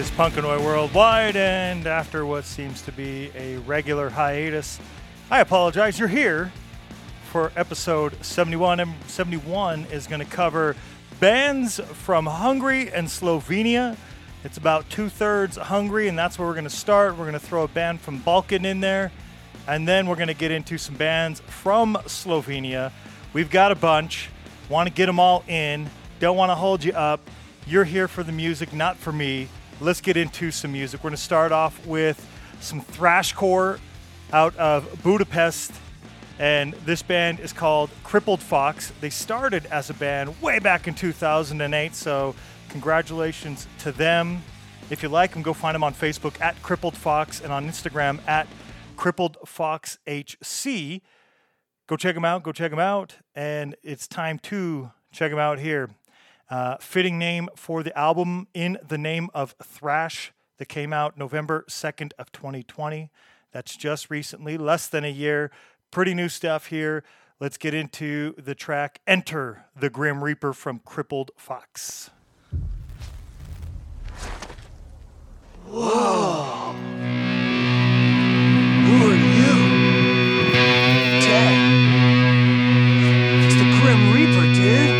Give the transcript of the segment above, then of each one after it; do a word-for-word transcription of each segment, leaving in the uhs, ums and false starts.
is Punkanoi Worldwide, and after what seems to be a regular hiatus, I apologize, you're here for episode seventy-one, and seventy-one is going to cover bands from Hungary and Slovenia. It's about two-thirds Hungary, and that's where we're going to start. We're going to throw a band from Balkan in there, and then we're going to get into some bands from Slovenia. We've got a bunch. Want to get them all in. Don't want to hold you up. You're here for the music, not for me. Let's get into some music. We're going to start off with some thrashcore out of Budapest. And this band is called Crippled Fox. They started as a band way back in two thousand eight, so congratulations to them. If you like them, go find them on Facebook at Crippled Fox and on Instagram at Crippled Fox H C. Go check them out. Go check them out. And it's time to check them out here. Uh, fitting name for the album, In the Name of Thrash, that came out November second of twenty twenty. That's just recently, less than a year. Pretty new stuff here. Let's get into the track Enter the Grim Reaper from Crippled Fox. Whoa! Who are you? Dead. It's the Grim Reaper, dude.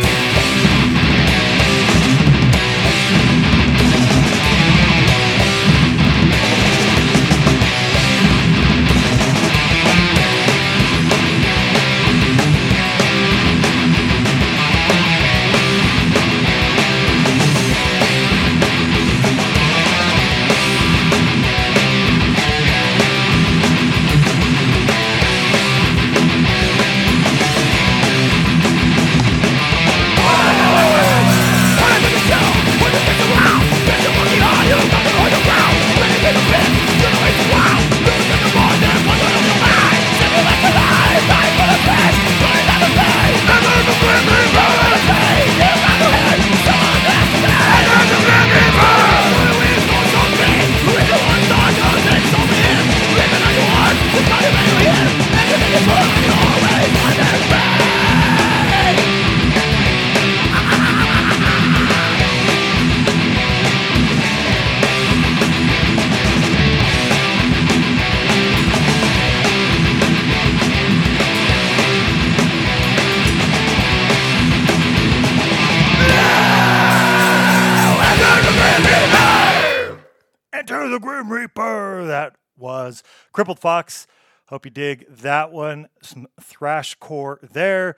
Crippled Fox, hope you dig that one. Some thrashcore there.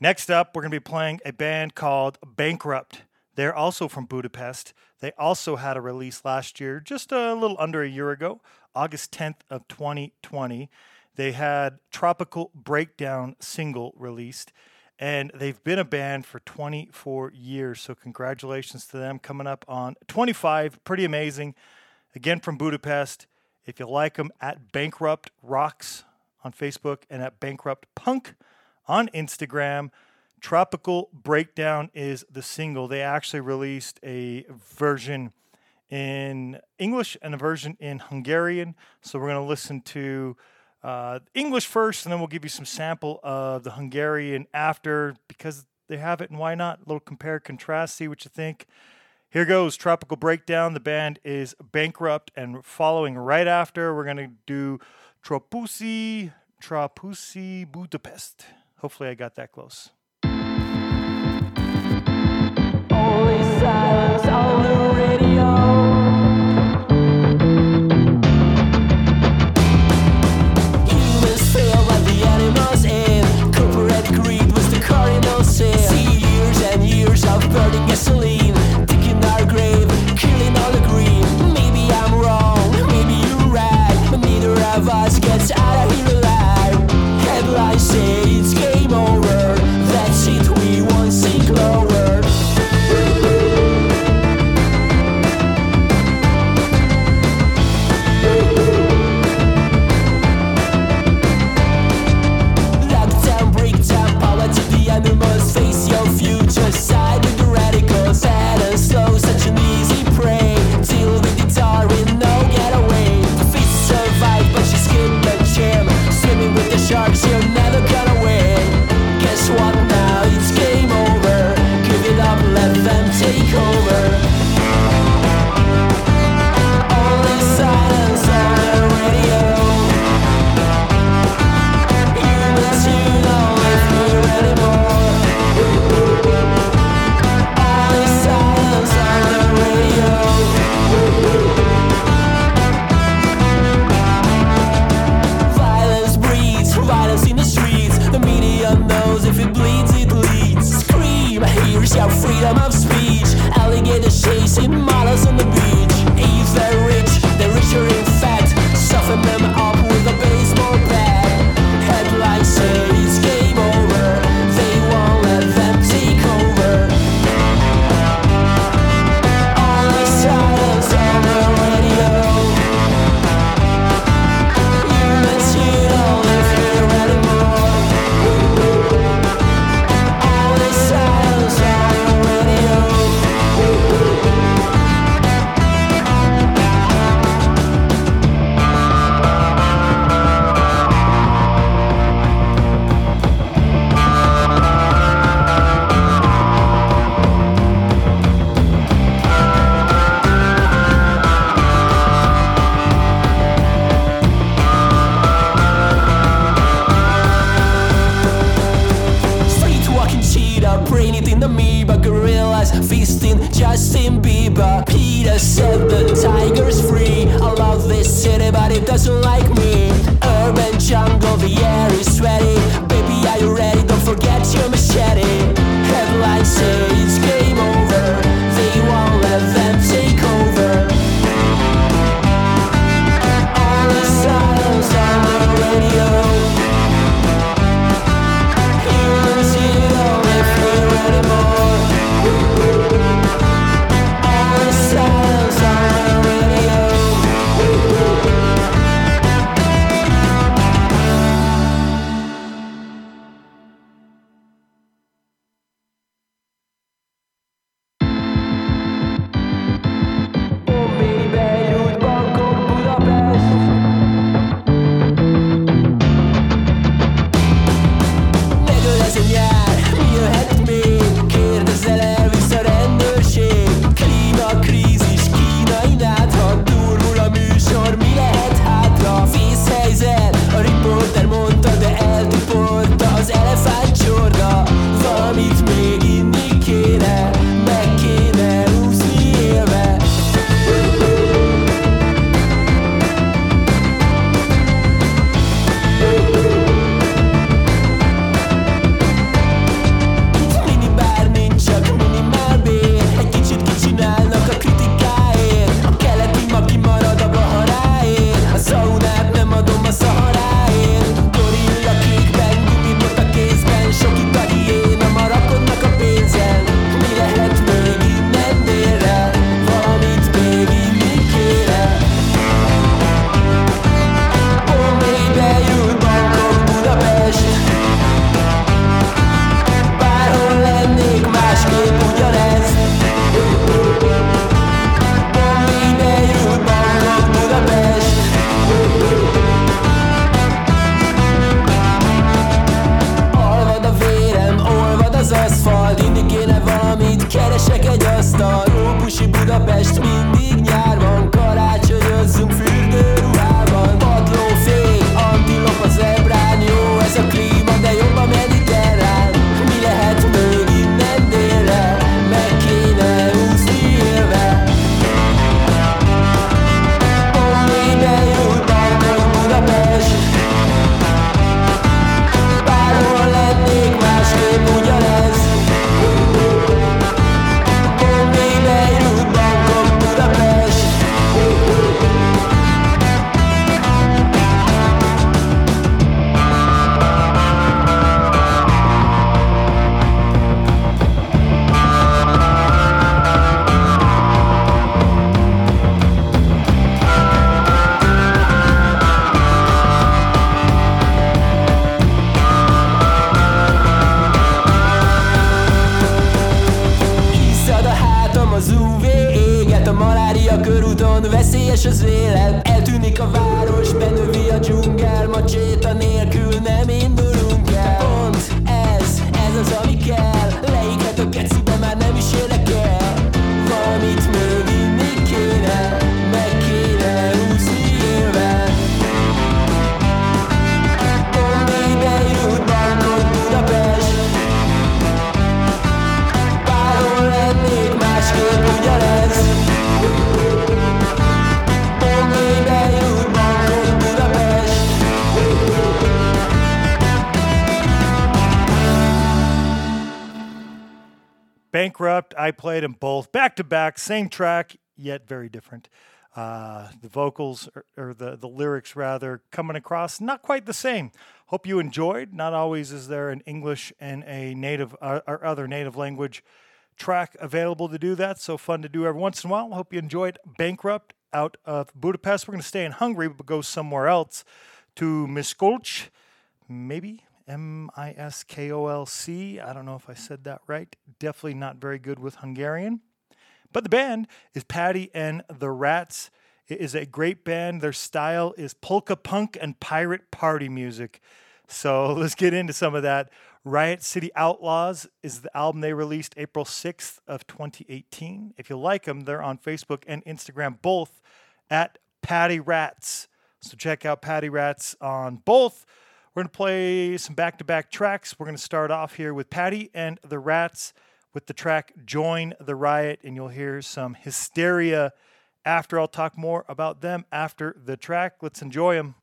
Next up, we're going to be playing a band called Bankrupt. They're also from Budapest. They also had a release last year, just a little under a year ago, August tenth of twenty twenty. They had Tropical Breakdown single released, and they've been a band for twenty-four years, so congratulations to them. Coming up on twenty-five, pretty amazing. Again, from Budapest. If you like them, at Bankrupt Rocks on Facebook and at Bankrupt Punk on Instagram. Tropical Breakdown is the single. They actually released a version in English and a version in Hungarian. So we're going to listen to uh, English first, and then we'll give you some sample of the Hungarian after, because they have it and why not. A little compare, contrast, see what you think. Here goes Tropical Breakdown. The band is Bankrupt, and following right after, we're going to do Tropusi, Tropusi Budapest. Hopefully I got that close. Only silence on the radio. Prey, deal with the guitar with no getaway. The feast survived, but she's good. set the tigers free. I love this city, but it doesn't like me. Urban jungle, the air is sweaty. Baby, are you ready? Don't forget your machete. Headlines say it's game over. They won't let them take over. All the silence on the radio. You don't see it all if you're anymore. All the silence on the radio. Bankrupt, I played them both back to back, same track, yet very different. Uh, the vocals, or, or the, the lyrics rather, coming across not quite the same. Hope you enjoyed. Not always is there an English and a native uh, or other native language track available to do that. So fun to do every once in a while. Hope you enjoyed Bankrupt out of Budapest. We're going to stay in Hungary, but go somewhere else to Miskolc, maybe. M I S K O L C. I don't know if I said that right. Definitely not very good with Hungarian. But the band is Patty and the Rats. It is a great band. Their style is polka punk and pirate party music. So let's get into some of that. Riot City Outlaws is the album they released April sixth of twenty eighteen. If you like them, they're on Facebook and Instagram, both at Patty Rats. So check out Patty Rats on both. We're going to play some back-to-back tracks. We're going to start off here with Patty and the Rats with the track Join the Riot, and you'll hear some Hiszteria after. I'll talk more about them after the track. Let's enjoy them.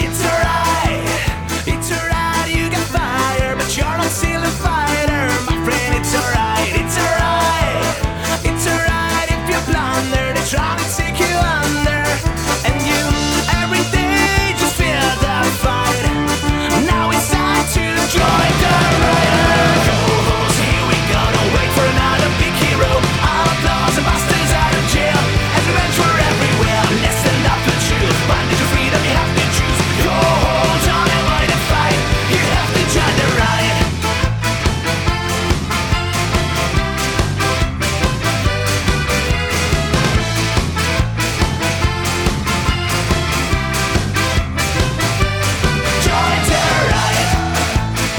It's alright, it's alright, you got fire, but you're not still a fighter, my friend. It's alright, it's alright, it's alright if you blunder. They try to take you under, and you every day just feel the fight. Now it's time to join the rider. Go Bulls, here we go, don't wait for another big hero. Outlaws and bastards out of jail, and revenge for everywhere. Less than enough to choose, one is your freedom, you have to choose. Go hold on and fight a fight, you have to join the riot. Join the riot. It's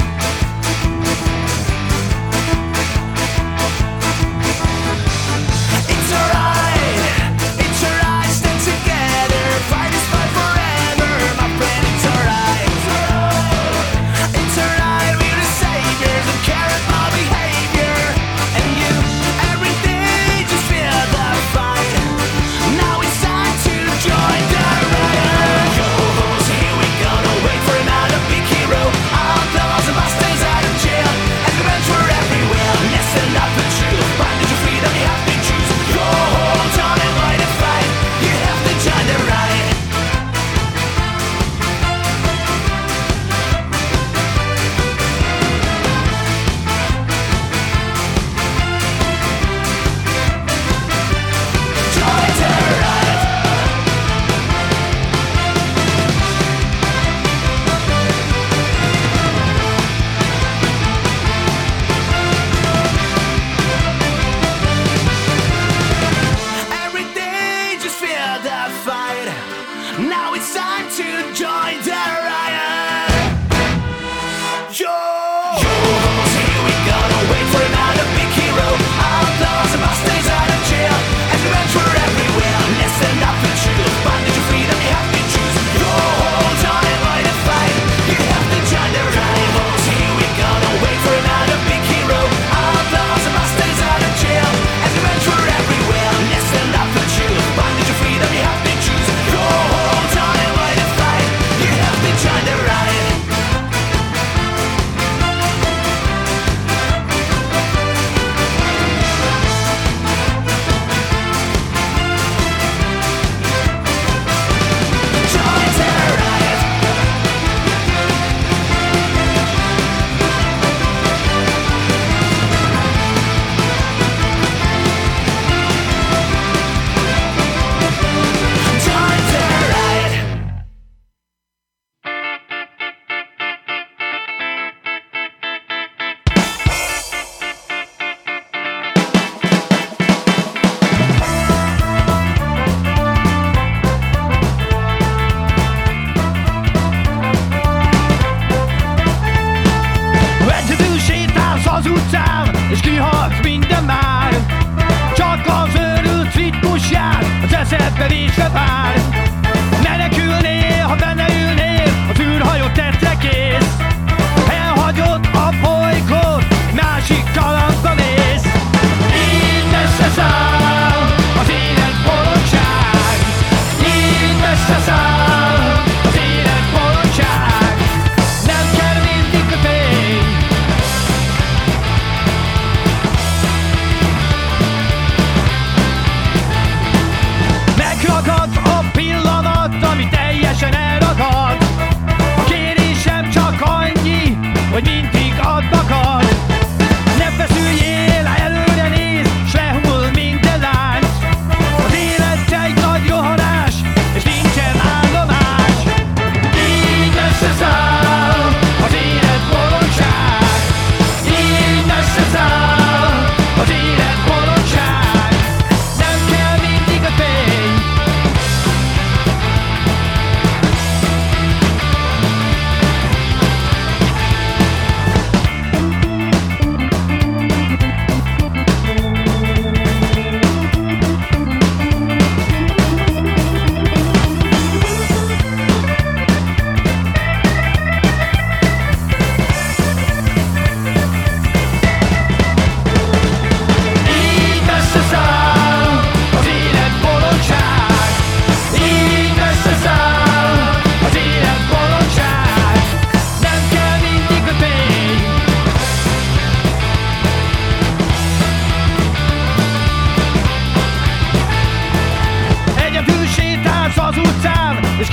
alright, it's alright, stand together, fight is fight forever, my friend. It's alright, it's alright, we're the saviors, don't care about behavior, and you every day just feel the fight. Now it's time to join the riot. Go Bulls, here we go, don't wait for another big hero. Outlaws and bastards out of jail, and revenge for everywhere. Less than enough to choose, one is your freedom, you have to choose. Go hold on and fight a fight, you have to join the riot. Join the riot. Every day just feel the fight. Now it's time to join the riot. Yo! Yo, Bulls, here we go, don't wait for another big hero. Outlaws and bastards out of jail, and revenge for everywhere. Less than enough to choose, bondage and freedom, you have to choose. Yo, hold on and fight a fight, you have to join the riot. Yo, Bulls, here we go, don't wait for another big hero. Outlaws and bastards out of jail, and revenge for everywhere. Less than enough to choose, bondage and freedom, you have to choose. Yo, hold on and fight a fight, you have to join the riot. Join the riot. Join the riot. Vettedül sétálsz az utcán, és kihalsz minden már. Csak az őrült ritmus jár, az eszedbe vésve vár. Menekülnél, ha benne ülnél, az űrhajó tettre kész. Elhagyod a bolygót, másik kalandba mész. Így messze száll az élet boldogság. Így messze száll az élet boldogság. Nem kell mindig a fény.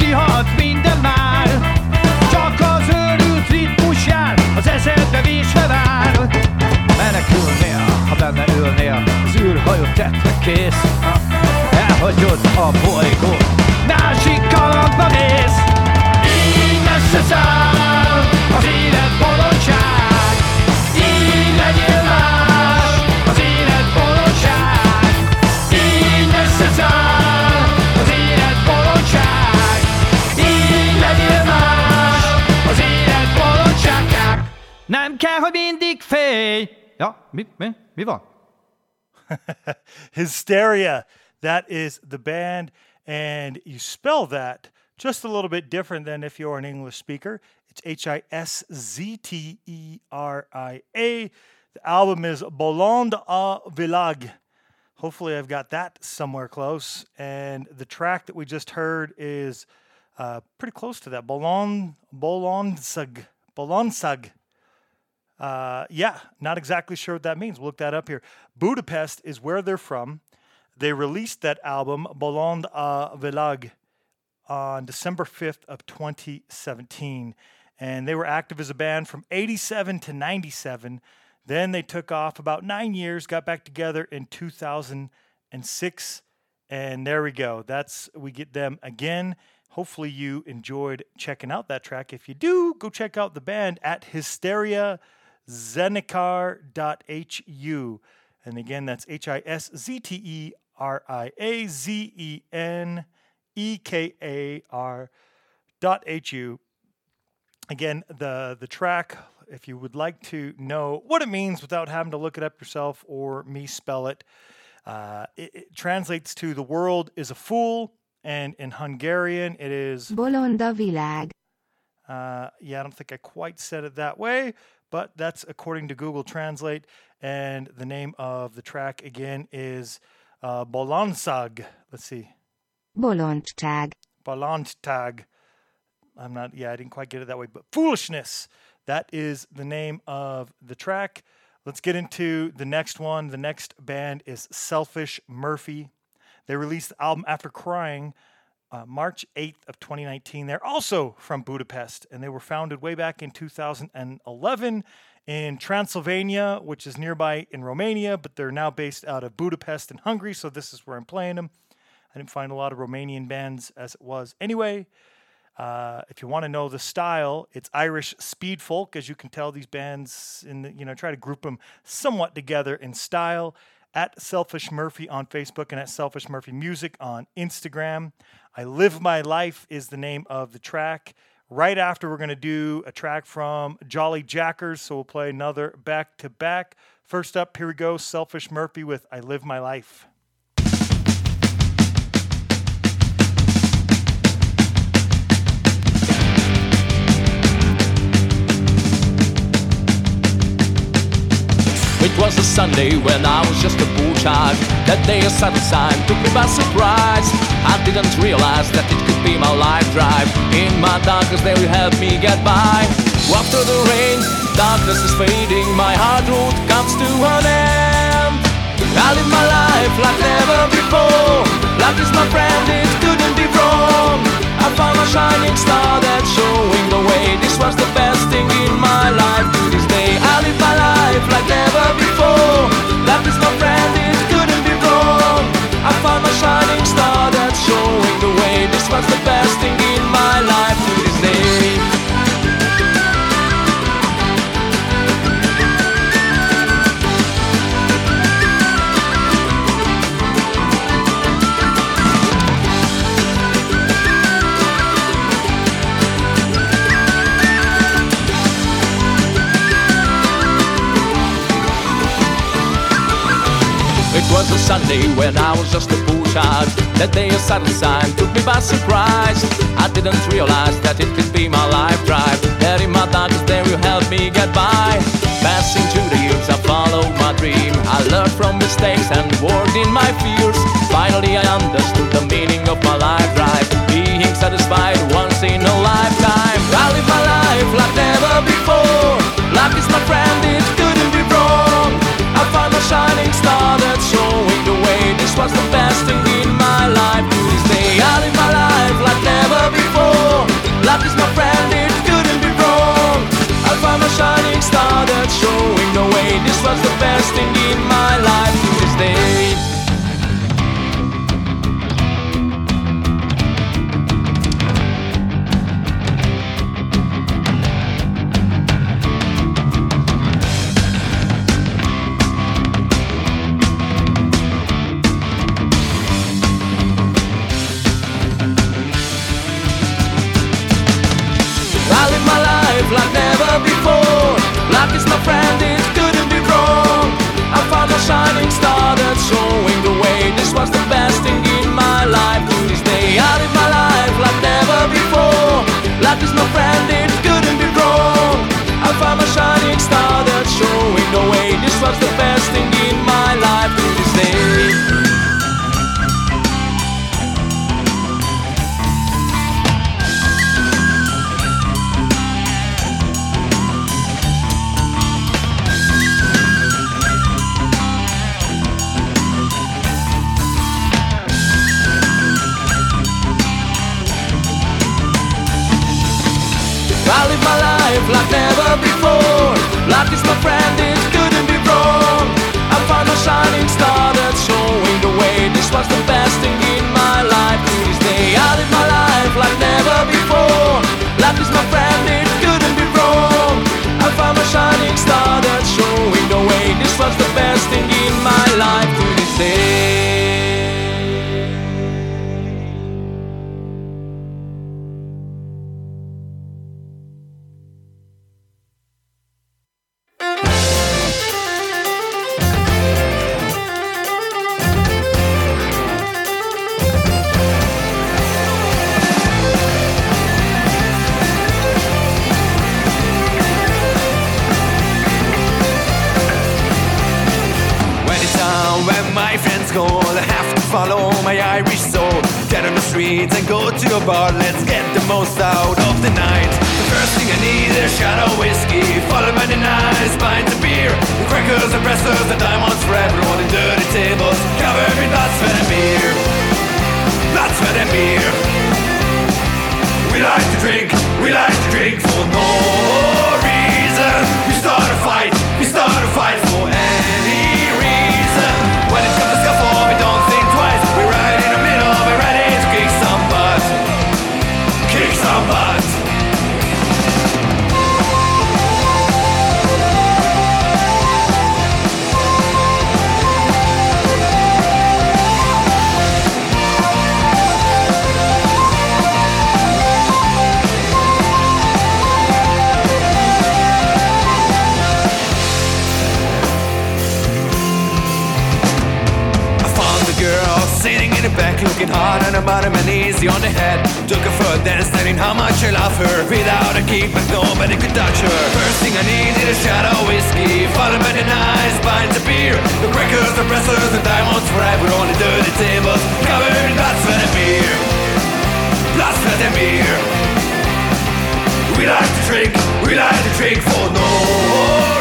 kihalt minden már. Csak az őrült ritmus jár, az eszedbe vésve vár. Menekülnél, ha benne ülnél, az űrhajót tettre kész. Elhagyod a bolygót, másik kalandba mész. Így messze száll az élet bolondság. Így legyél más, az élet bolondság. Így messze száll az élet bolondság. Így legyél más, az élet bolondság. Nem kell, hogy mindig félj. Ja, mi, mi, mi van? Hiszteria. That is the band, and you spell that just a little bit different than if you're an English speaker. It's H I S Z T E R I A. The album is Bolond à Világ. Hopefully I've got that somewhere close. And the track that we just heard is uh, pretty close to that. Bolond, Bolondsag, Bolondsag. Uh, yeah, not exactly sure what that means. We'll look that up here. Budapest is where they're from. They released that album, Bolond à Világ, on December fifth of twenty seventeen. And they were active as a band from eighty-seven to ninety-seven. Then they took off about nine years, got back together in two thousand six. And there we go. That's, we get them again. Hopefully you enjoyed checking out that track. If you do, go check out the band at hiszteria zenikar dot h u. And again, that's H I S Z T E R I A Z E N E K A R dot H U. Again, the, the track, if you would like to know what it means without having to look it up yourself or me spell it, uh, it, it translates to The World is a Fool, and in Hungarian it is... Bolond à Világ. Uh, yeah, I don't think I quite said it that way, but that's according to Google Translate. And the name of the track again is uh, Bolondsag. Let's see. Bolondság. Bolondság. I'm not, yeah, I didn't quite get it that way, but Foolishness. That is the name of the track. Let's get into the next one. The next band is Selfish Murphy. They released the album After Crying uh, March eighth of twenty nineteen. They're also from Budapest, and they were founded way back in two thousand eleven. In Transylvania, which is nearby in Romania, but they're now based out of Budapest in Hungary, so this is where I'm playing them. I didn't find a lot of Romanian bands as it was anyway. Uh, if you want to know the style, it's Irish speed folk. As you can tell, these bands, in the, you know, try to group them somewhat together in style. At Selfish Murphy on Facebook and at Selfish Murphy Music on Instagram. I Live My Life is the name of the track. Right after, we're going to do a track from Jolly Jackers, so we'll play another back-to-back. First up, here we go, Selfish Murphy with I Live My Life. It was a Sunday when I was just a poor child. That day a sudden sign took me by surprise. I didn't realize that it could be my life drive. In my darkest day you helped me get by. After the rain, darkness is fading. My hard road comes to an end. I live my life like never before. Life is my friend, it couldn't be wrong. I found a shining star that's showing the way. This was the best thing in my life to this day. I live my life like never before. Life is my friend, it couldn't be wrong. I found a shining star that's showing the way. This was the best thing in my life to this day. It was a Sunday when I was just a poor child. That day a sudden sign took me by surprise. I didn't realize that it could be my life drive. That in my darkest day you helped me get by. Passing through the years I followed my dream. I learned from mistakes and worked in my fears. Finally I understood the meaning of my life drive. Being satisfied once in a lifetime. I live my life like never before. Life is my friend, it couldn't be wrong. I found a shining star that's showing the way. This was the best thing in my life to this day. I live my life like never before. life like never before. Life is my friend, it couldn't be wrong. I found a shining star that's showing the way. This was the best thing in my life. To this day I live my life like never before. Life is my friend, it couldn't be wrong. I found a shining star that's showing the way. This was the best thing in my life. To this day. Follow my Irish soul. Get on the streets and go to a bar. Let's get the most out of the night. The first thing I need is shadow whiskey, followed by the nice pints of beer, the crackers and pressers, the diamonds red, rolling dirty tables covered in blood, sweat and beer. Blood, sweat and beer. We like to drink, we like to drink for no reason. We start a fight, we start a fight for any reason. When it comes to scuffle, we don't think. We're right in the middle, we're ready to kick some butt. Kick some butt. Back looking hard on her bottom and easy on the head. Took her for a dance, telling how much I love her. Without a kick, but nobody could touch her. First thing I need is a shot of whiskey, followed by the nice pints of beer, the crackers, the pressers, the diamonds forever on the dirty tables, covered in blood, sweat and beer. Blood, sweat and beer. We like to drink, we like to drink for no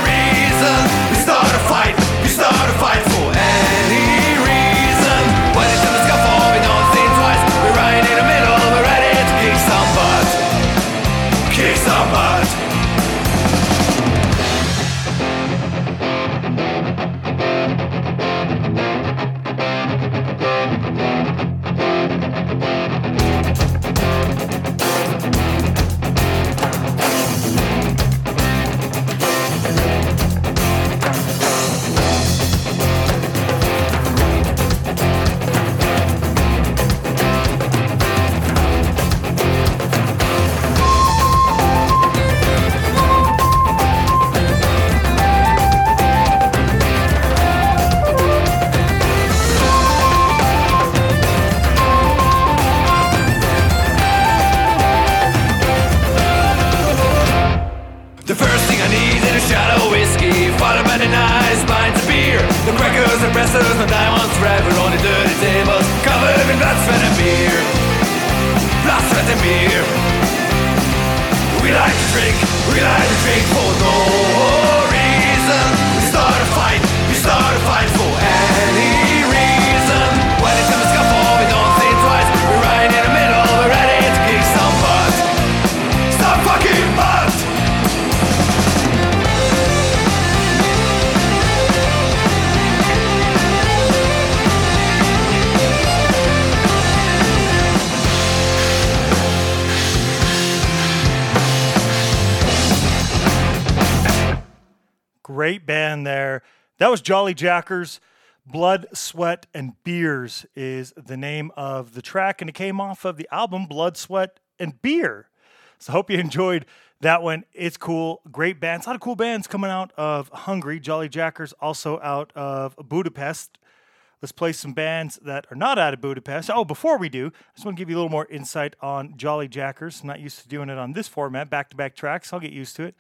reason. We start a fight, we start a fight for any reason. When it's right in the middle, we're ready to kick some butt. Kick some butt. That was Jolly Jackers. Blood, Sweat, and Beers is the name of the track, and it came off of the album Blood, Sweat, and Beer. So hope you enjoyed that one. It's cool. Great bands. A lot of cool bands coming out of Hungary. Jolly Jackers also out of Budapest. Let's play some bands that are not out of Budapest. Oh, before we do, I just want to give you a little more insight on Jolly Jackers. I'm not used to doing it on this format, back-to-back tracks. I'll get used to it.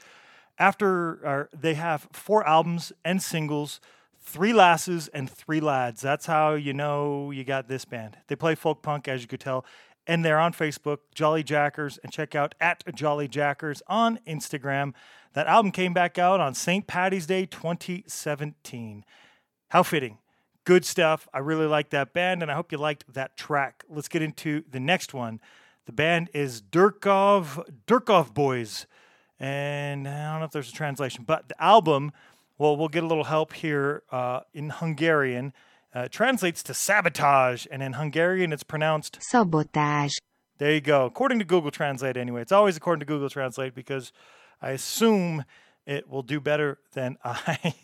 After uh, they have four albums and singles, three lasses and three lads. That's how you know you got this band. They play folk punk, as you could tell, and they're on Facebook, Jolly Jackers, and check out at Jolly Jackers on Instagram. That album came back out on Saint Patty's Day twenty seventeen. How fitting. Good stuff. I really like that band, and I hope you liked that track. Let's get into the next one. The band is Dörkov, Dörkov Boys. And I don't know if there's a translation, but the album, well, we'll get a little help here uh, in Hungarian. Uh, translates to sabotage, and in Hungarian it's pronounced sabotage. There you go. According to Google Translate, anyway. It's always according to Google Translate because I assume it will do better than I.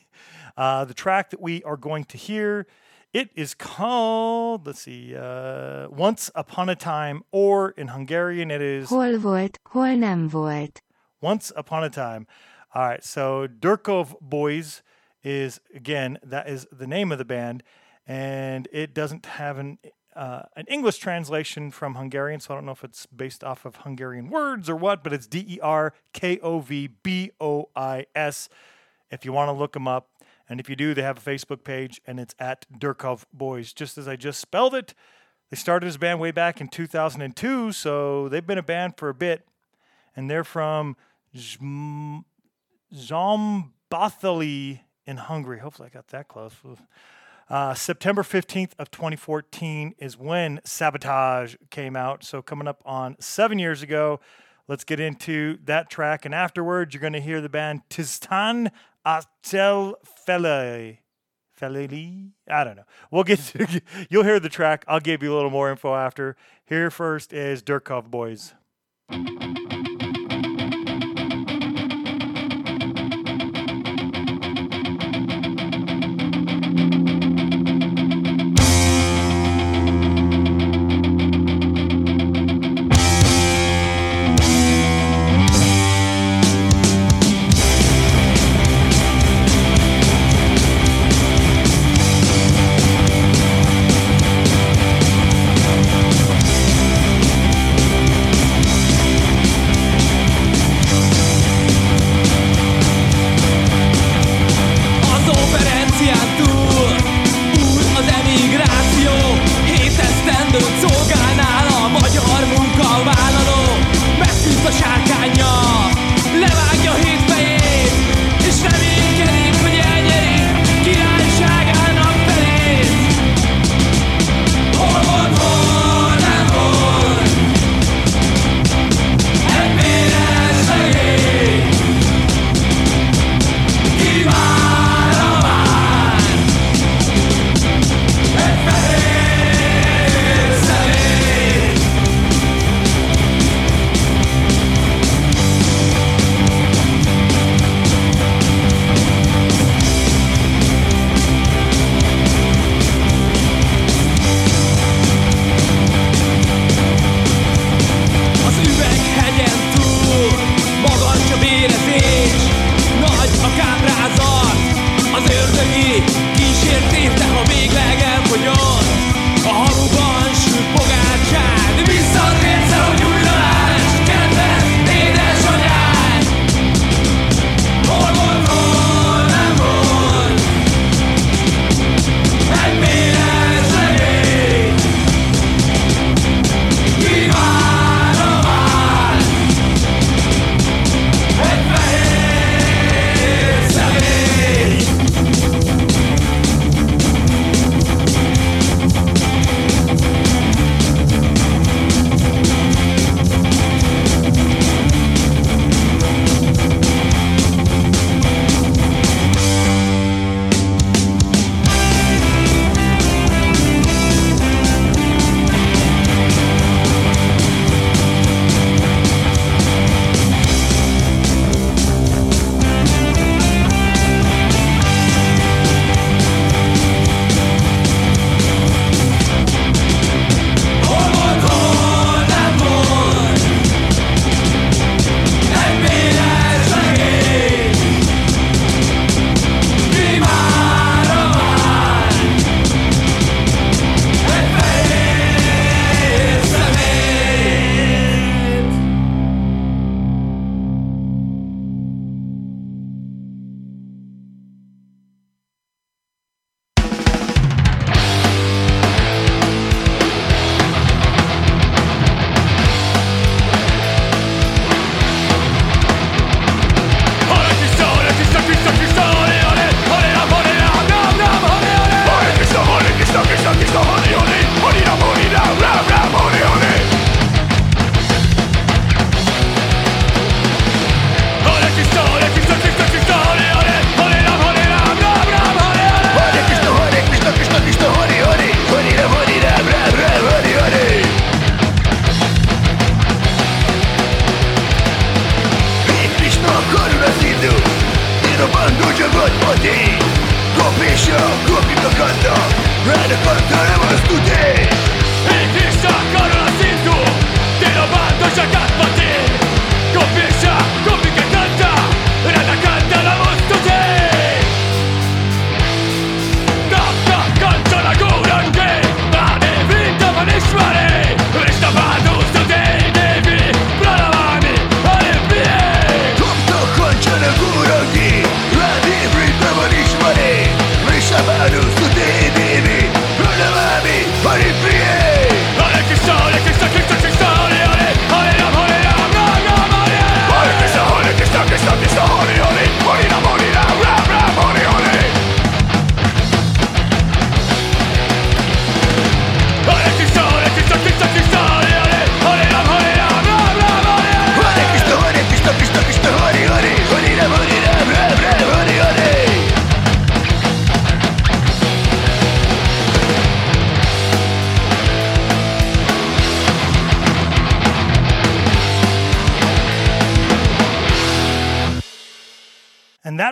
Uh, the track that we are going to hear, it is called, let's see, uh, Once Upon a Time, or in Hungarian it is Hol volt, hol nem volt. Once Upon a Time. All right, so Dörkov Boys is, again, that is the name of the band, and it doesn't have an uh, an English translation from Hungarian, so I don't know if it's based off of Hungarian words or what, but it's D E R K O V B O I S if you want to look them up. And if you do, they have a Facebook page, and it's at Dörkov Boys, just as I just spelled it. They started this band way back in two thousand two, so they've been a band for a bit, and they're from Szombathely in Hungary. Hopefully I got that close. Uh, September fifteenth of twenty fourteen is when Sabotage came out, so coming up on seven years ago. Let's get into that track, and afterwards you're going to hear the band Tisztán a Cél Felé. Felé? I don't know. We'll get to, you'll hear the track. I'll give you a little more info after. Here first is Dörkov Boys.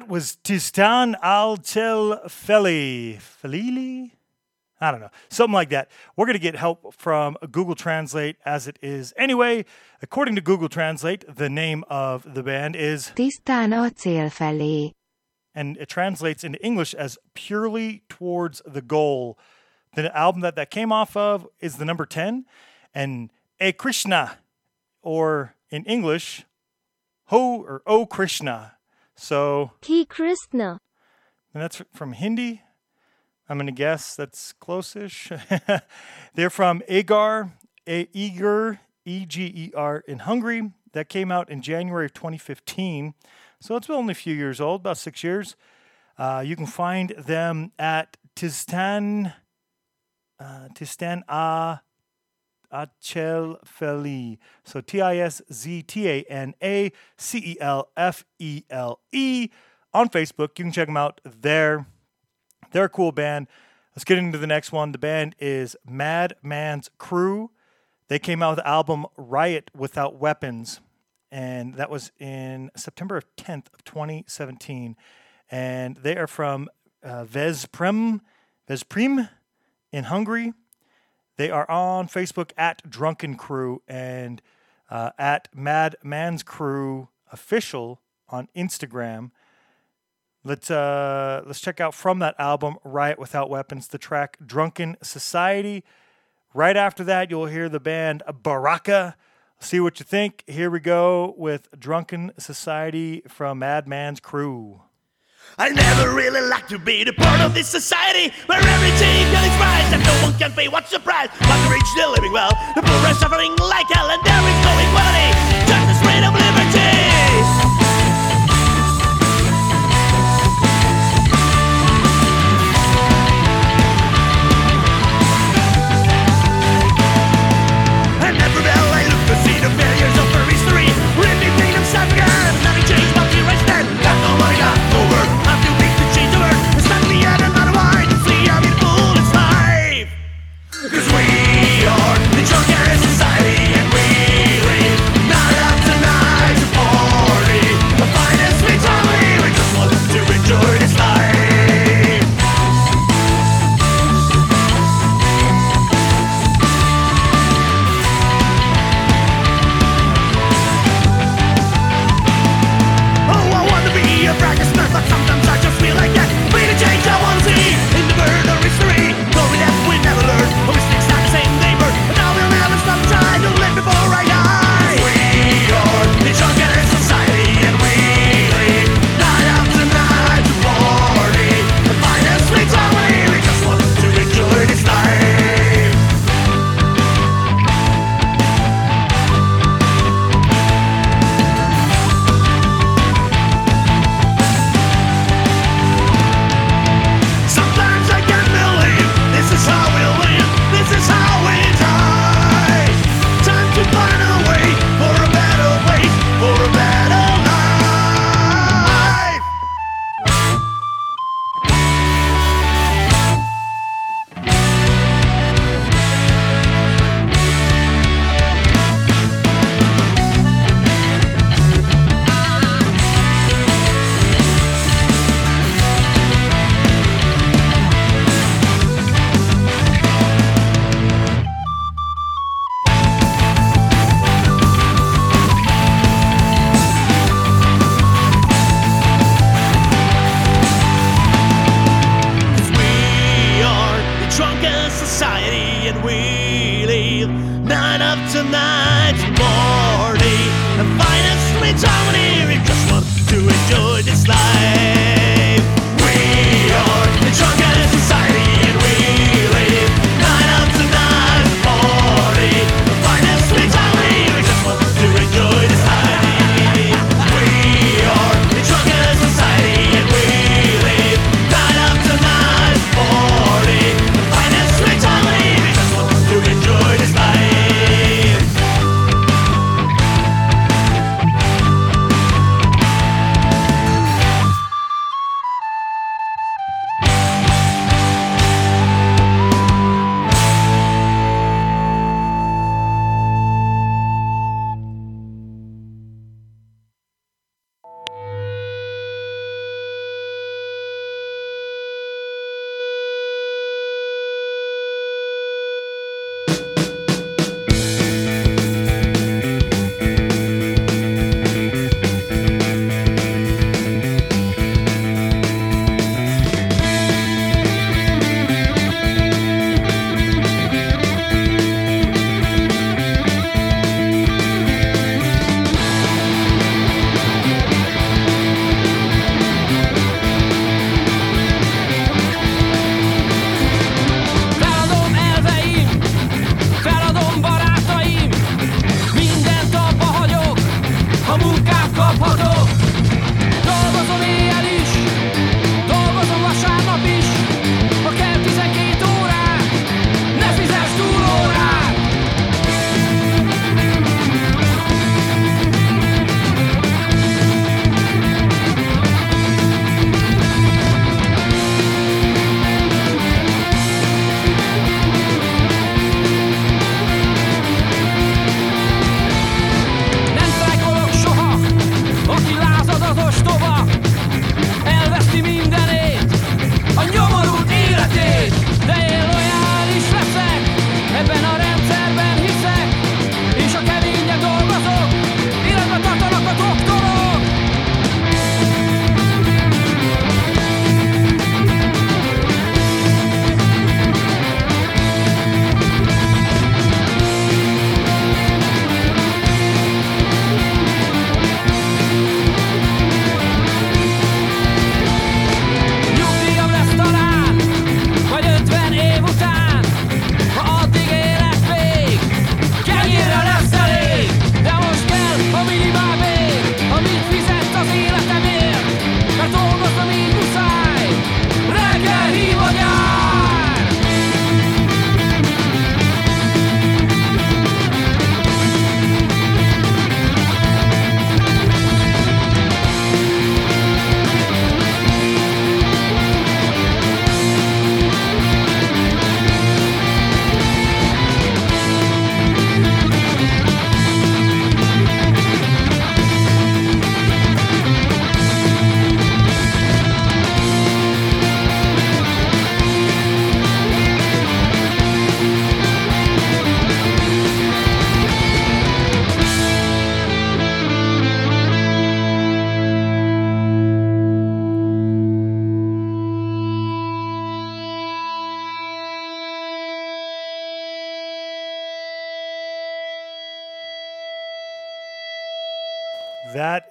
was Tisztán a Cél Felé. Felili? I don't know. Something like that. We're going to get help from Google Translate as it is. Anyway, according to Google Translate, the name of the band is Tisztán a Cél Felé. And it translates into English as Purely Towards the Goal. The album that that came off of is the number ten. And E Krishna, or in English, Ho or O Krishna. So, Ki Krishna. And that's from Hindi. I'm going to guess that's close-ish. They're from Eger, Eger, E G E R in Hungary. That came out in January of twenty fifteen. So it's only a few years old, about six years. Uh, you can find them at Tisztán, uh, Tisztán a, a Cél Felé. So T I S Z T A N A C E L F E L E on Facebook. You can check them out there. They're a cool band. Let's get into the next one. The band is Mad Man's Crew. They came out with the album Riot Without Weapons, and that was in September of tenth of twenty seventeen. And they are from uh, Veszprém, Veszprém in Hungary. They are on Facebook at Drunken Crew and uh, at Mad Man's Crew Official on Instagram. Let's uh, let's check out from that album, Riot Without Weapons, the track Drunken Society. Right after that, you'll hear the band Baraka. See what you think. Here we go with Drunken Society from Mad Man's Crew. I never really like to be the part of this society where everything is priced and no one can pay what's the price. But the rich, they're living well, the poor are suffering like hell, and there is no equality, just the spread of liberty. And everywhere I look to see the failures of our history, repeating themselves again. Nothing changed but the right stand. That's all I got. Cause we are the drunken society and we society, and we leave nine of tonight's morning. And finally, Tony, we just want to enjoy this life. We are the drunkest society, and we leave nine of tonight's morning. And finally, Tony, we just want to enjoy this life.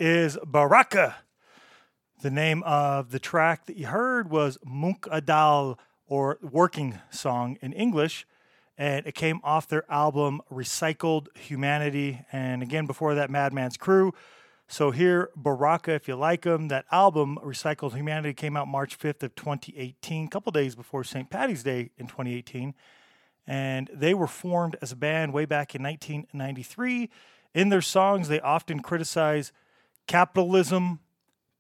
Is Baraka. The name of the track that you heard was Munkadal, or Working Song in English, and it came off their album Recycled Humanity, and again before that Mad Man's Crew. So here, Baraka, if you like them. That album, Recycled Humanity, came out March fifth of twenty eighteen, a couple days before Saint Patty's Day in twenty eighteen, and they were formed as a band way back in nineteen ninety-three. In their songs, they often criticize capitalism,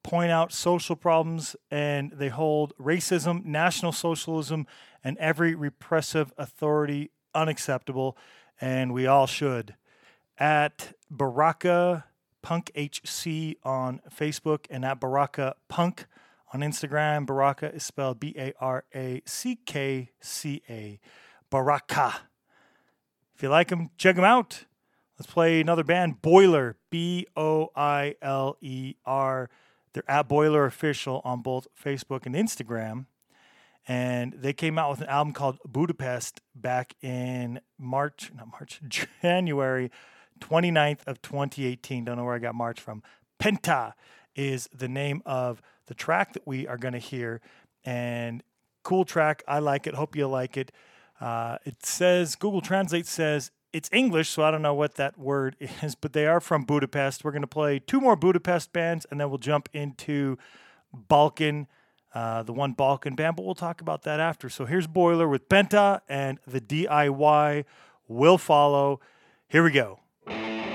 point out social problems, and they hold racism, national socialism, and every repressive authority unacceptable, and we all should. At Baraka Punk H C on Facebook and at Baraka Punk on Instagram. Baraka is spelled B A R A C K C A. Baraka. If you like them, check them out. Let's play another band, Boiler, B O I L E R. They're at Boiler Official on both Facebook and Instagram. And they came out with an album called Budapest back in March, not March, January twenty-ninth of twenty eighteen. Don't know where I got March from. Penta is the name of the track that we are going to hear. And cool track. I like it. Hope you like it. Uh, it says, Google Translate says, it's English, so I don't know what that word is, but they are from Budapest. We're going to play two more Budapest bands, and then we'll jump into Balkan. Uh, the one Balkan band, but we'll talk about that after. So here's Boiler with Penta, and the D I Y will follow. Here we go. Yeah!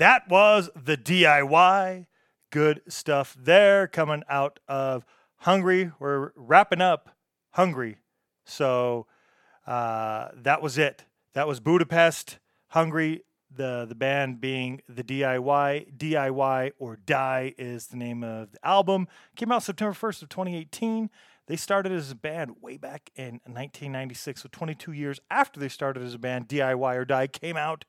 that was The D I Y. Good stuff there coming out of Hungary. We're wrapping up Hungary. So uh, that was it. That was Budapest, Hungary, the, the band being The D I Y. D I Y or Die is the name of the album. Came out September first of twenty eighteen. They started as a band way back in nineteen ninety-six, so twenty-two years after they started as a band, D I Y or Die came out.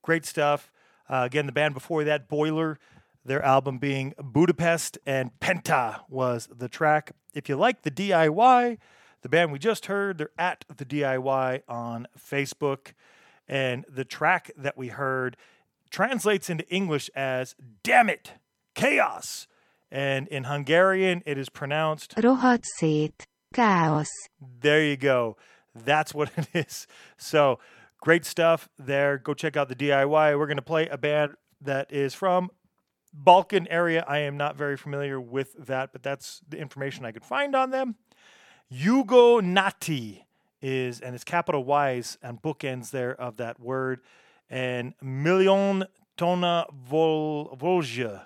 Great stuff. Uh, again, the band before that, Boiler, their album being Budapest, and Penta was the track. If you like the D I Y, the band we just heard, they're at the D I Y on Facebook. And the track that we heard translates into English as Damn It, Chaos. And in Hungarian, it is pronounced Rohadt szét, káosz. There you go. That's what it is. So, great stuff there. Go check out the D I Y. We're going to play a band that is from Balkan area. I am not very familiar with that, but that's the information I could find on them. Yugo Nati is, and it's capital Y's and bookends there of that word. And Milion Tona Vol- Volja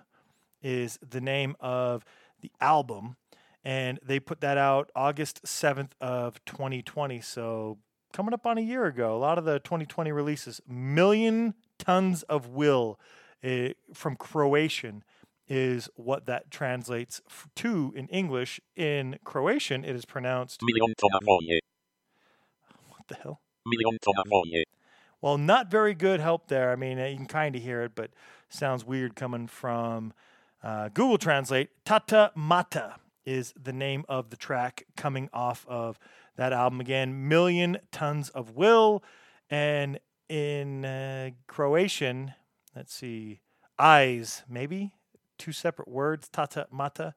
is the name of the album, and they put that out August seventh of twenty twenty, so coming up on a year ago. A lot of the twenty twenty releases. Million Tons of Will uh, from Croatian is what that translates f- to in English. In Croatian, it is pronounced Milion Tona Volje. What the hell? Milion Tona Volje. Well, not very good help there. I mean, you can kind of hear it, but sounds weird coming from Uh, Google Translate. Tata Mata is the name of the track coming off of that album. Again, Million Tons of Will. And in uh, Croatian, let's see, eyes, maybe? Two separate words, Tata Mata,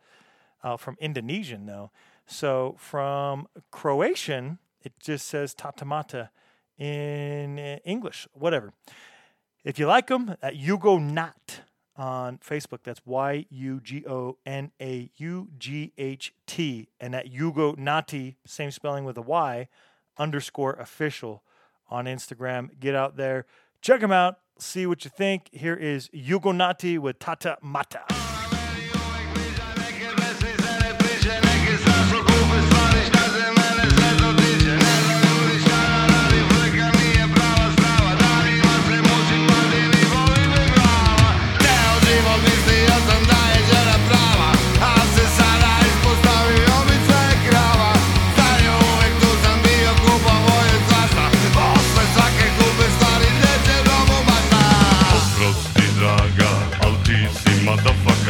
uh, from Indonesian, though. So from Croatian, it just says Tata Mata in uh, English, whatever. If you like them, at Yugo Nat on Facebook, that's Y U G O N A U G H T, and at Yugo Nati, same spelling with a Y, underscore official on Instagram. Get out there, check them out, see what you think. Here is Yugo Nati with Tata Mata. Motherfucker.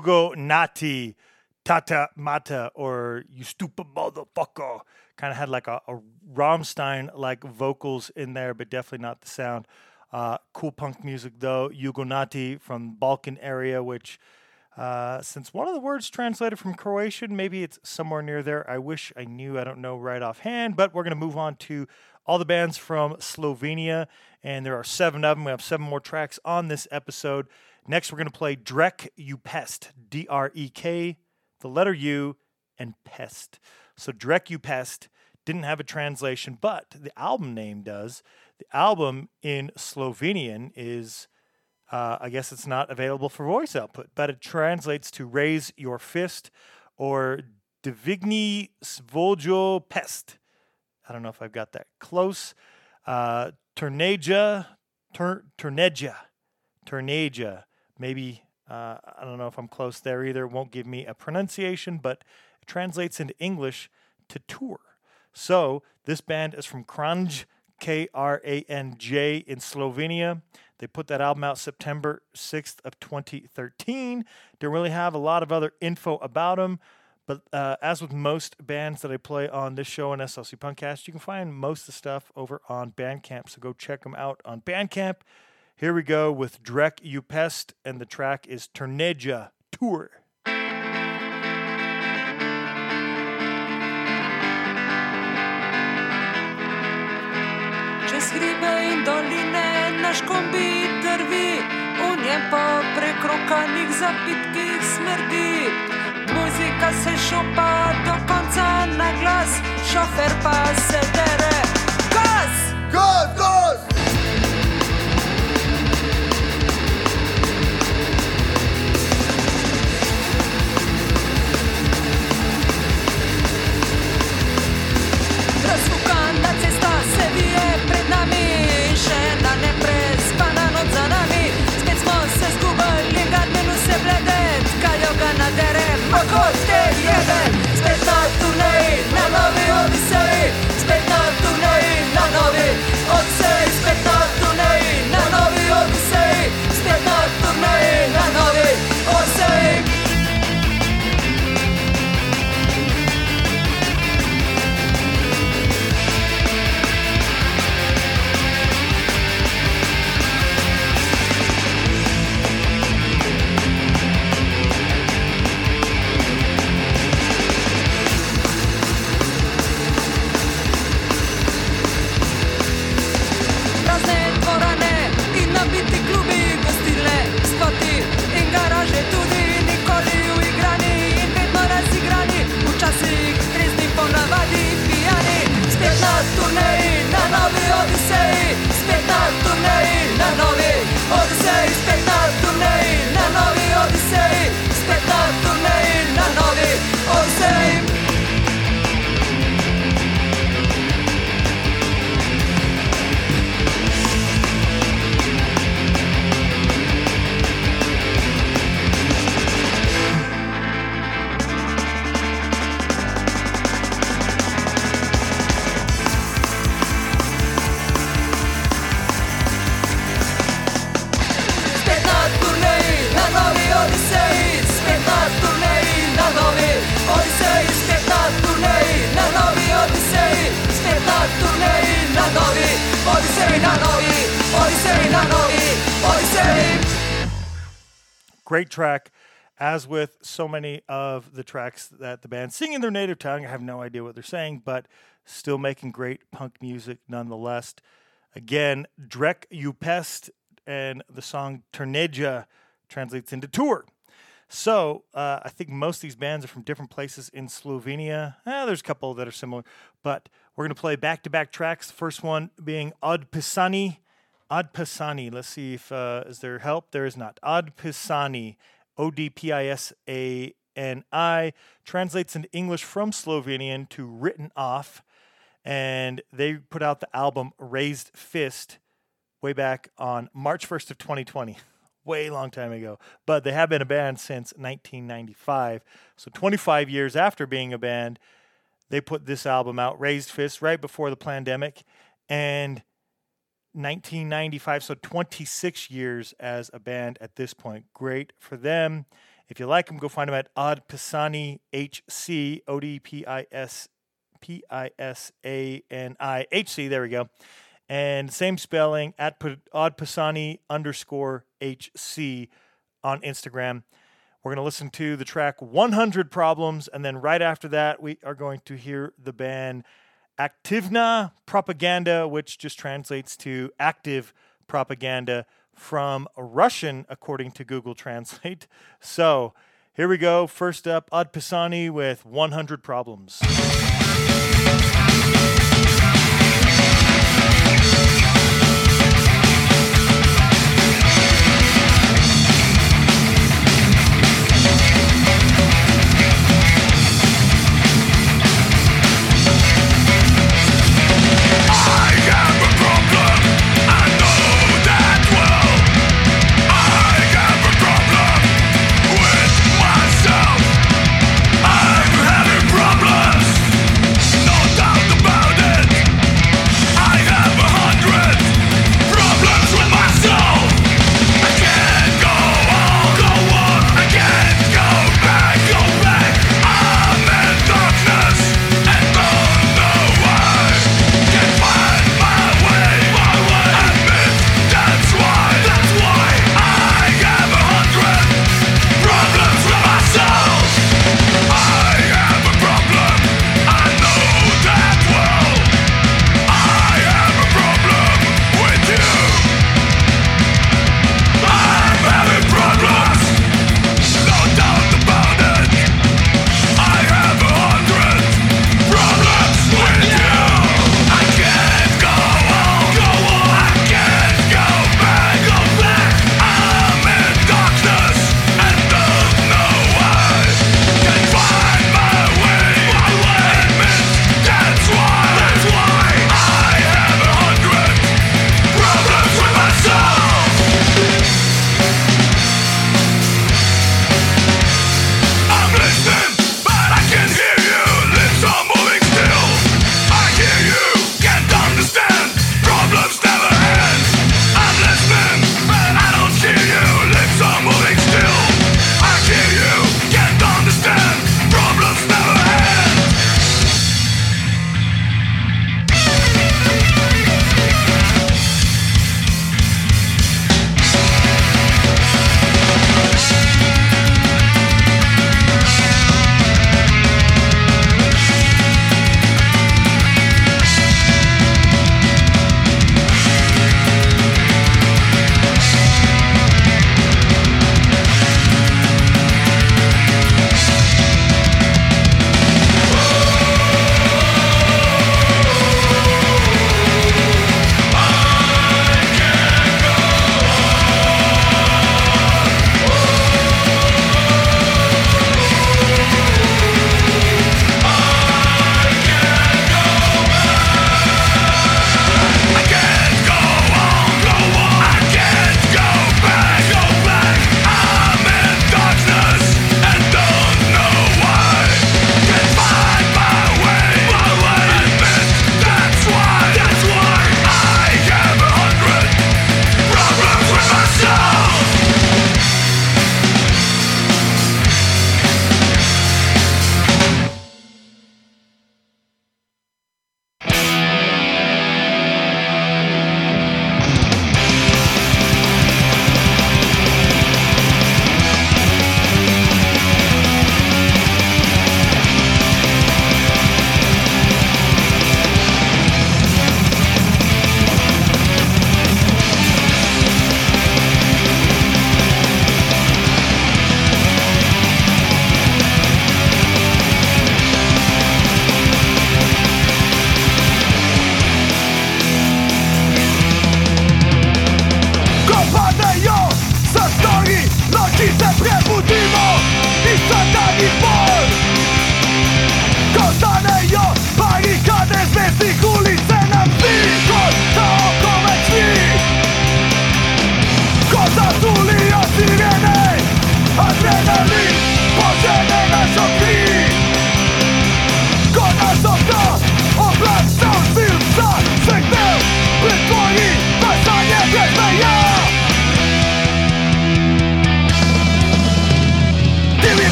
Yugo Nati, Tata Mata, or You Stupid Motherfucker. Kind of had like a, a Rammstein-like vocals in there, but definitely not the sound. Uh, cool punk music, though. Yugo Nati from Balkan area, which... Uh, since one of the words translated from Croatian, maybe it's somewhere near there. I wish I knew. I don't know right offhand, but we're going to move on to all the bands from Slovenia, and there are seven of them. We have seven more tracks on this episode. Next, we're going to play Drek u Pest, D R E K, the letter U, and Pest. So Drek u Pest didn't have a translation, but the album name does. The album in Slovenian is... Uh, I guess it's not available for voice output, but it translates to raise your fist or Divigni Svojo Pest. I don't know if I've got that close. Uh, Turneja, Tur- Turneja, Turneja. Maybe, uh, I don't know if I'm close there either. It won't give me a pronunciation, but it translates into English to tour. So this band is from Kranj, K R A N J in Slovenia. They put that album out September sixth of twenty thirteen. Don't really have a lot of other info about them, but uh, as with most bands that I play on this show and S L C Punkcast, you can find most of the stuff over on Bandcamp, so go check them out on Bandcamp. Here we go with Drek u Pest, and the track is Turneja Tour. Hribe in doline naš kombi trvi, v njem po prekrokanih zapitkih smrdi. Muzika se šupa do konca na glas, šofer pa se dere. Gaz! Gaz! Gaz! Razvukana cesta se vije pred nami, žena neprespana noc za nami. Spet smo se zgubili, kad menu se bledet, kaljo ga naderem, a kot te jebem. Spet na turneji, na novi Odiseji, spet na turneji, na novi Odiseji, spet na turneji, na novi Odiseji, spet na turneji, na novi Odiseji. Great track, as with so many of the tracks that the band sing in their native tongue. I have no idea what they're saying, but still making great punk music nonetheless. Again, Drek u Pest, and the song Turneja translates into tour. So, uh, I think most of these bands are from different places in Slovenia. Eh, there's a couple that are similar, but we're going to play back-to-back tracks. The first one being Odpisani. Odpisani. Let's see if, uh, is there help? There is not. Odpisani. O D P I S A N I. Translates into English from Slovenian to written off. And they put out the album Raised Fist way back on March first of twenty twenty. Way long time ago, but they have been a band since nineteen ninety-five, so twenty-five years after being a band, they put this album out, Raised Fist, right before the pandemic, and nineteen ninety-five, so twenty-six years as a band at this point. Great for them, If you like them, go find them at Odpisani H C, O D P I S P I S A N I H C. There we go. And same spelling, at Odpisani underscore H C on Instagram. We're going to listen to the track one hundred Problems, and then right after that, we are going to hear the band Aktivna Propaganda, which just translates to active propaganda from Russian, according to Google Translate. So here we go. First up, Odpisani with one hundred Problems. Never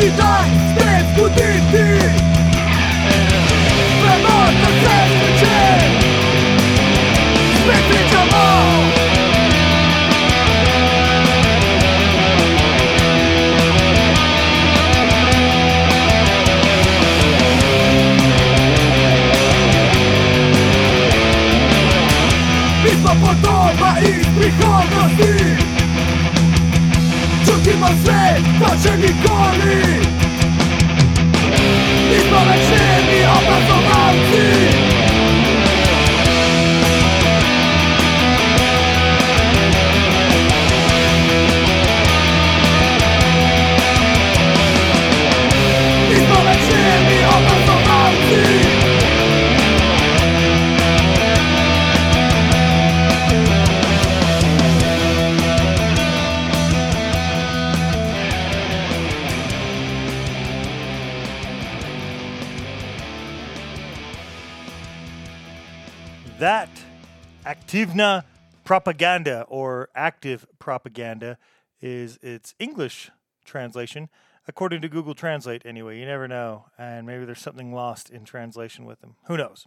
Każdy daj bez budynki Przemoc to zeszły dzień Zbyt życia mał Pisma podoba i przychodności Čutimo sve, značeni goli Nismo večerni obrazovanci Nismo večerni obrazovanci That Aktivna Propaganda, or Active Propaganda, is its English translation, according to Google Translate anyway. You never know, and maybe there's something lost in translation with them. Who knows?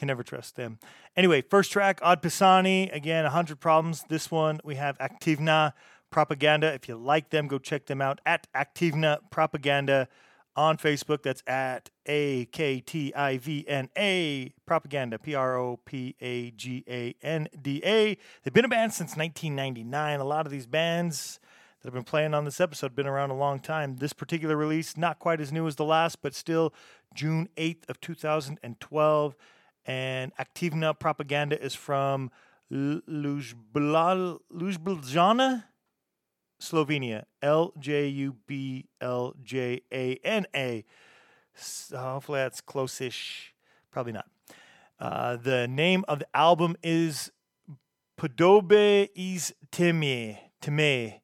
You never trust them. Anyway, first track, Odpisani, again, one hundred Problems. This one, we have Aktivna Propaganda. If you like them, go check them out at Aktivna Propaganda. On Facebook, that's at A K T I V N A, Propaganda, P R O P A G A N D A. They've been a band since nineteen ninety-nine. A lot of these bands that have been playing on this episode have been around a long time. This particular release, not quite as new as the last, but still June eighth of two thousand twelve. And Aktivna Propaganda is from Ljubljana, Slovenia, L J U B L J A N A. So hopefully that's close-ish. Probably not. Uh, the name of the album is Podobe iz teme, teme,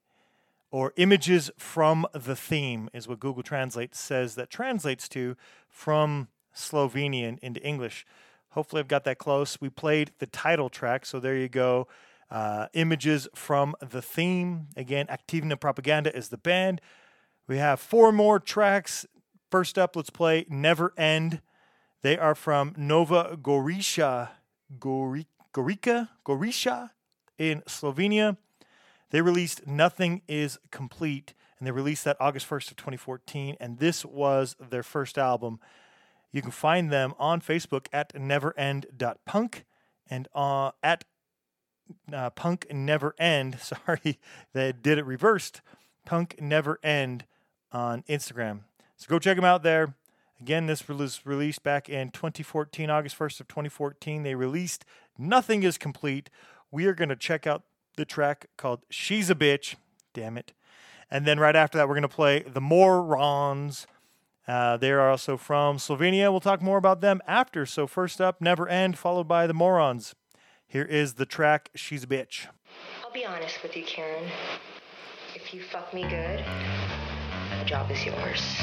or Images from the Theme, is what Google Translate says that translates to from Slovenian into English. Hopefully I've got that close. We played the title track, so there you go. Uh, images from the Theme. Again, Aktivna Propaganda is the band. We have four more tracks. First up, let's play Never End. They are from Nova Gorica, Gori- Gorica, Gorica in Slovenia. They released Nothing Is Complete, and they released that August first of twenty fourteen, and this was their first album. You can find them on Facebook at neverend dot punk and uh, at Uh, Punk Never End. Sorry, they did it reversed. Punk Never End on Instagram. So go check them out there. Again, this was released back in twenty fourteen, August first of twenty fourteen. They released Nothing Is Complete. We are going to check out the track called She's a Bitch. Damn it. And then right after that, we're going to play The Morons. Uh, they are also from Slovenia. We'll talk more about them after. So first up, Never End, followed by The Morons. Here is the track, She's a Bitch. I'll be honest with you, Karen. If you fuck me good, the job is yours.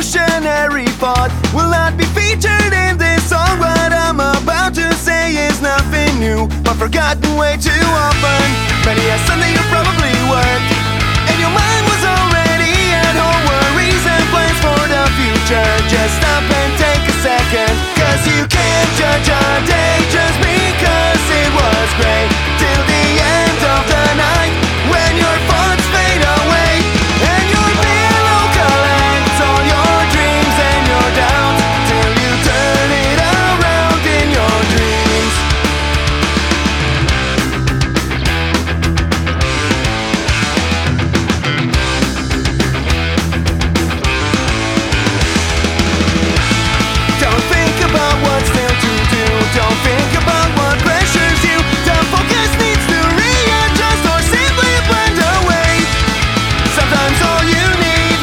revolutionary thought will not be featured in this song. What I'm about to say is nothing new, but forgotten way too often. Many a Sunday you probably worked, and your mind was already at home. Worries and plans for the future, just stop and take a second, cause you can't judge a day just because it was great. Till the end of the night, when your thoughts fade away, and your pillow collects all your dreams and your doubts, till you turn it around in your dreams. Don't think about what's still to do. Don't think about what pressures you. The focus needs to readjust or simply blend away. Sometimes all you need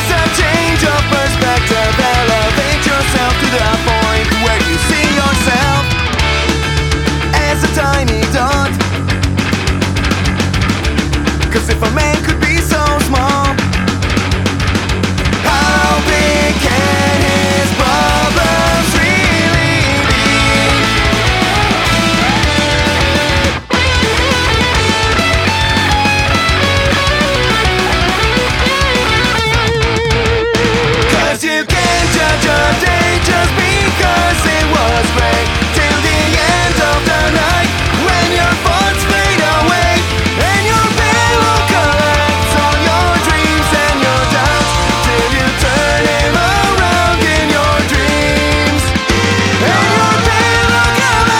is a change of perspective. Elevate yourself to the point where you see yourself as a tiny dot. Cause if a man could be so small, how big can his problems really be? Cause you can't judge a day just because it was great. Till the end of the night, when your thoughts fade away, and your pillow collects all your dreams and your doubts, till you turn him around in your dreams. And your pillow collects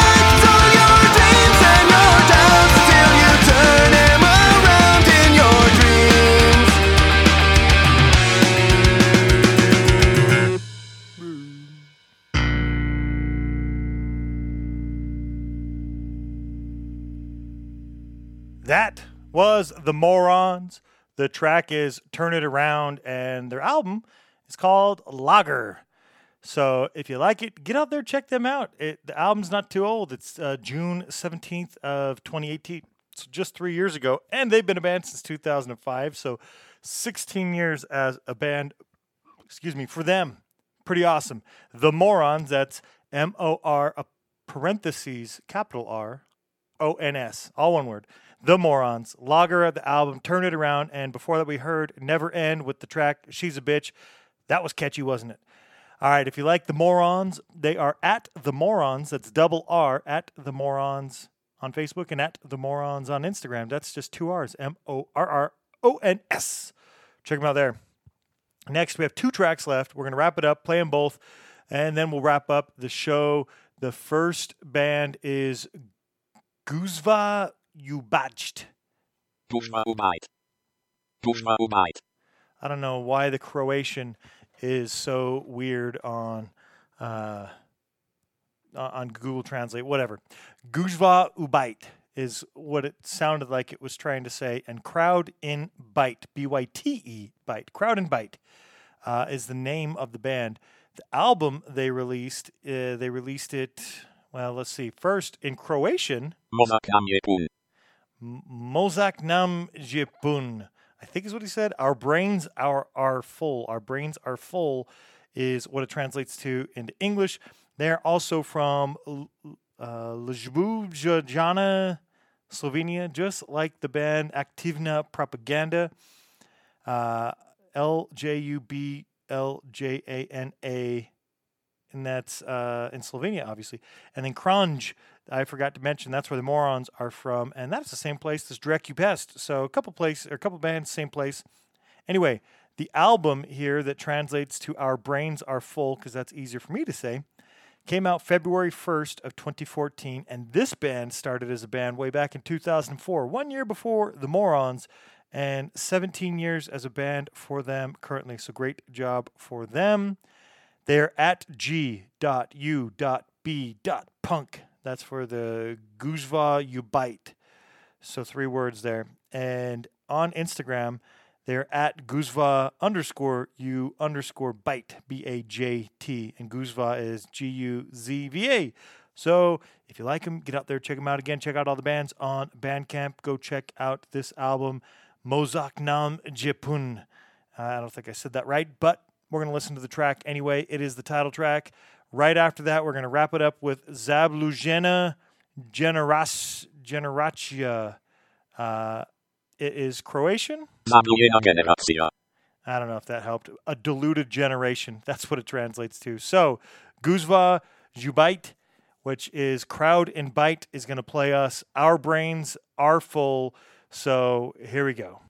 all your dreams and your doubts, till you turn him around in your dreams. That was The Morons. The track is Turn It Around, and their album is called Lager. So if you like it, get out there, check them out. It, the album's not too old. It's uh, June seventeenth of twenty eighteen, so just three years ago. And they've been a band since two thousand five, so sixteen years as a band, excuse me, for them. Pretty awesome. The Morons, that's M O R, uh, parentheses, capital R, O N S, all one word. The Morons, Lager of the album, Turn It Around, and before that we heard Never End with the track She's a Bitch. That was catchy, wasn't it? All right, if you like The Morons, they are at The Morons, that's double R, at The Morons on Facebook and at The Morons on Instagram. That's just two R's, M O R R O N S. Check them out there. Next, we have two tracks left. We're going to wrap it up, play them both, and then we'll wrap up the show. The first band is Gužva u Bajti. Gužva u Bajti. Gužva u Bajti. I don't know why the Croatian is so weird on uh, on Google Translate, whatever. Gužva u Bajti is what it sounded like it was trying to say, and Crowd in Bite, B Y T E, Bite, Crowd in Bite uh, is the name of the band. The album they released, uh, they released it, well, let's see, first in Croatian. Mozak nam je pun. Mozak nam je pun, I think is what he said. Our brains are, are full. Our brains are full is what it translates to into English. They're also from Ljubljana, uh, Slovenia, just like the band Aktivna Propaganda, uh, L J U B L J A N A, and that's uh, in Slovenia, obviously. And then Kranj, I forgot to mention, that's where The Morons are from, and that's the same place as Drek u Pest. So a couple place, or a couple bands, same place. Anyway, the album here that translates to Our Brains Are Full, because that's easier for me to say, came out February first of twenty fourteen, and this band started as a band way back in two thousand four, one year before The Morons, and seventeen years as a band for them currently. So great job for them. They're at g dot u dot b dot punk. That's for the Gužva u Bajti. So three words there. And on Instagram, they're at Gužva underscore u underscore Bajti, B A J T. And Gužva is G U Z V A. So if you like them, get out there, check them out again. Check out all the bands on Bandcamp. Go check out this album, Mozak nam je pun. I don't think I said that right, but We're going to listen to the track anyway. It is the title track. Right after that, we're going to wrap it up with Zablujena Generacija. Uh, it is Croatian. Zablujena Generacija. I don't know if that helped. A diluted generation. That's what it translates to. So, Gužva u Bajti, which is Crowd in Bite, is going to play us Our Brains Are Full. So, here we go.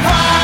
Fire!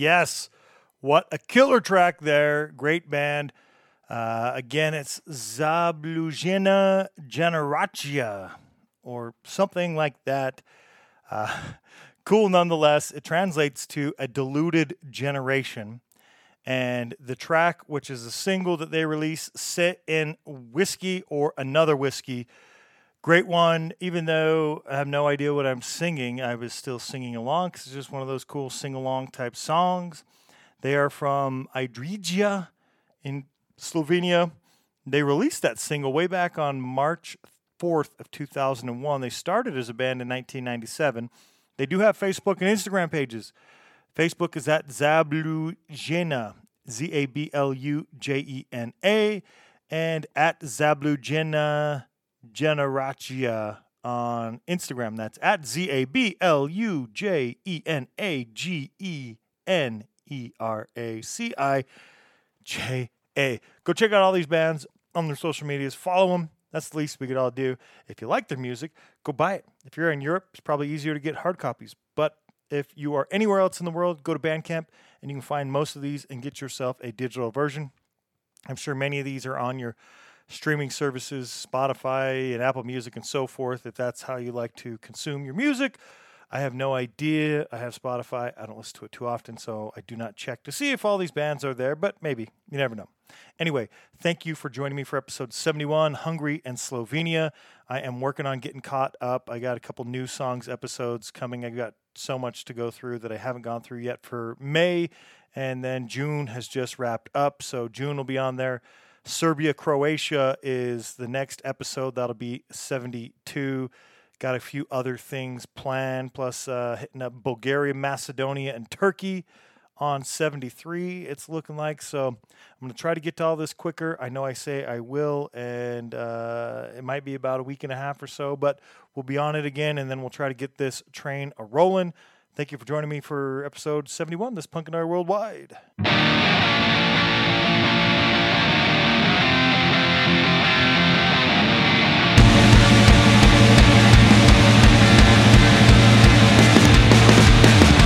Yes, what a killer track there. Great band. Uh, again, it's Zablujena Generacija or something like that. Uh, cool nonetheless. It translates to a deluded generation. And the track, which is a single that they release, Sit in Whiskey or Another Whiskey. Great one. Even though I have no idea what I'm singing, I was still singing along because it's just one of those cool sing-along type songs. They are from Idrija in Slovenia. They released that single way back on March fourth of two thousand one. They started as a band in nineteen ninety-seven. They do have Facebook and Instagram pages. Facebook is at Zablujena, Z A B L U J E N A, and at Zablujena Generacija on Instagram. That's at Z A B L U J E N A G E N A G E N E R A C I J A. Go check out all these bands on their social medias. Follow them. That's the least we could all do. If you like their music, go buy it. If you're in Europe, it's probably easier to get hard copies. But if you are anywhere else in the world, go to Bandcamp, and you can find most of these and get yourself a digital version. I'm sure many of these are on your streaming services, Spotify and Apple Music and so forth, if that's how you like to consume your music. I have no idea. I have Spotify. I don't listen to it too often, so I do not check to see if all these bands are there, but maybe. You never know. Anyway, thank you for joining me for episode seventy-one, Hungary and Slovenia. I am working on getting caught up. I got a couple new songs episodes coming. I got so much to go through that I haven't gone through yet for May, and then June has just wrapped up, so June will be on there. Serbia, Croatia is the next episode. That'll be seventy-two. Got a few other things planned, plus uh, hitting up Bulgaria, Macedonia, and Turkey on seventy-three, it's looking like. So I'm going to try to get to all this quicker. I know I say I will, and uh, it might be about a week and a half or so, but we'll be on it again, and then we'll try to get this train a-rolling. Thank you for joining me for episode seventy-one, This Punkin' Our Worldwide.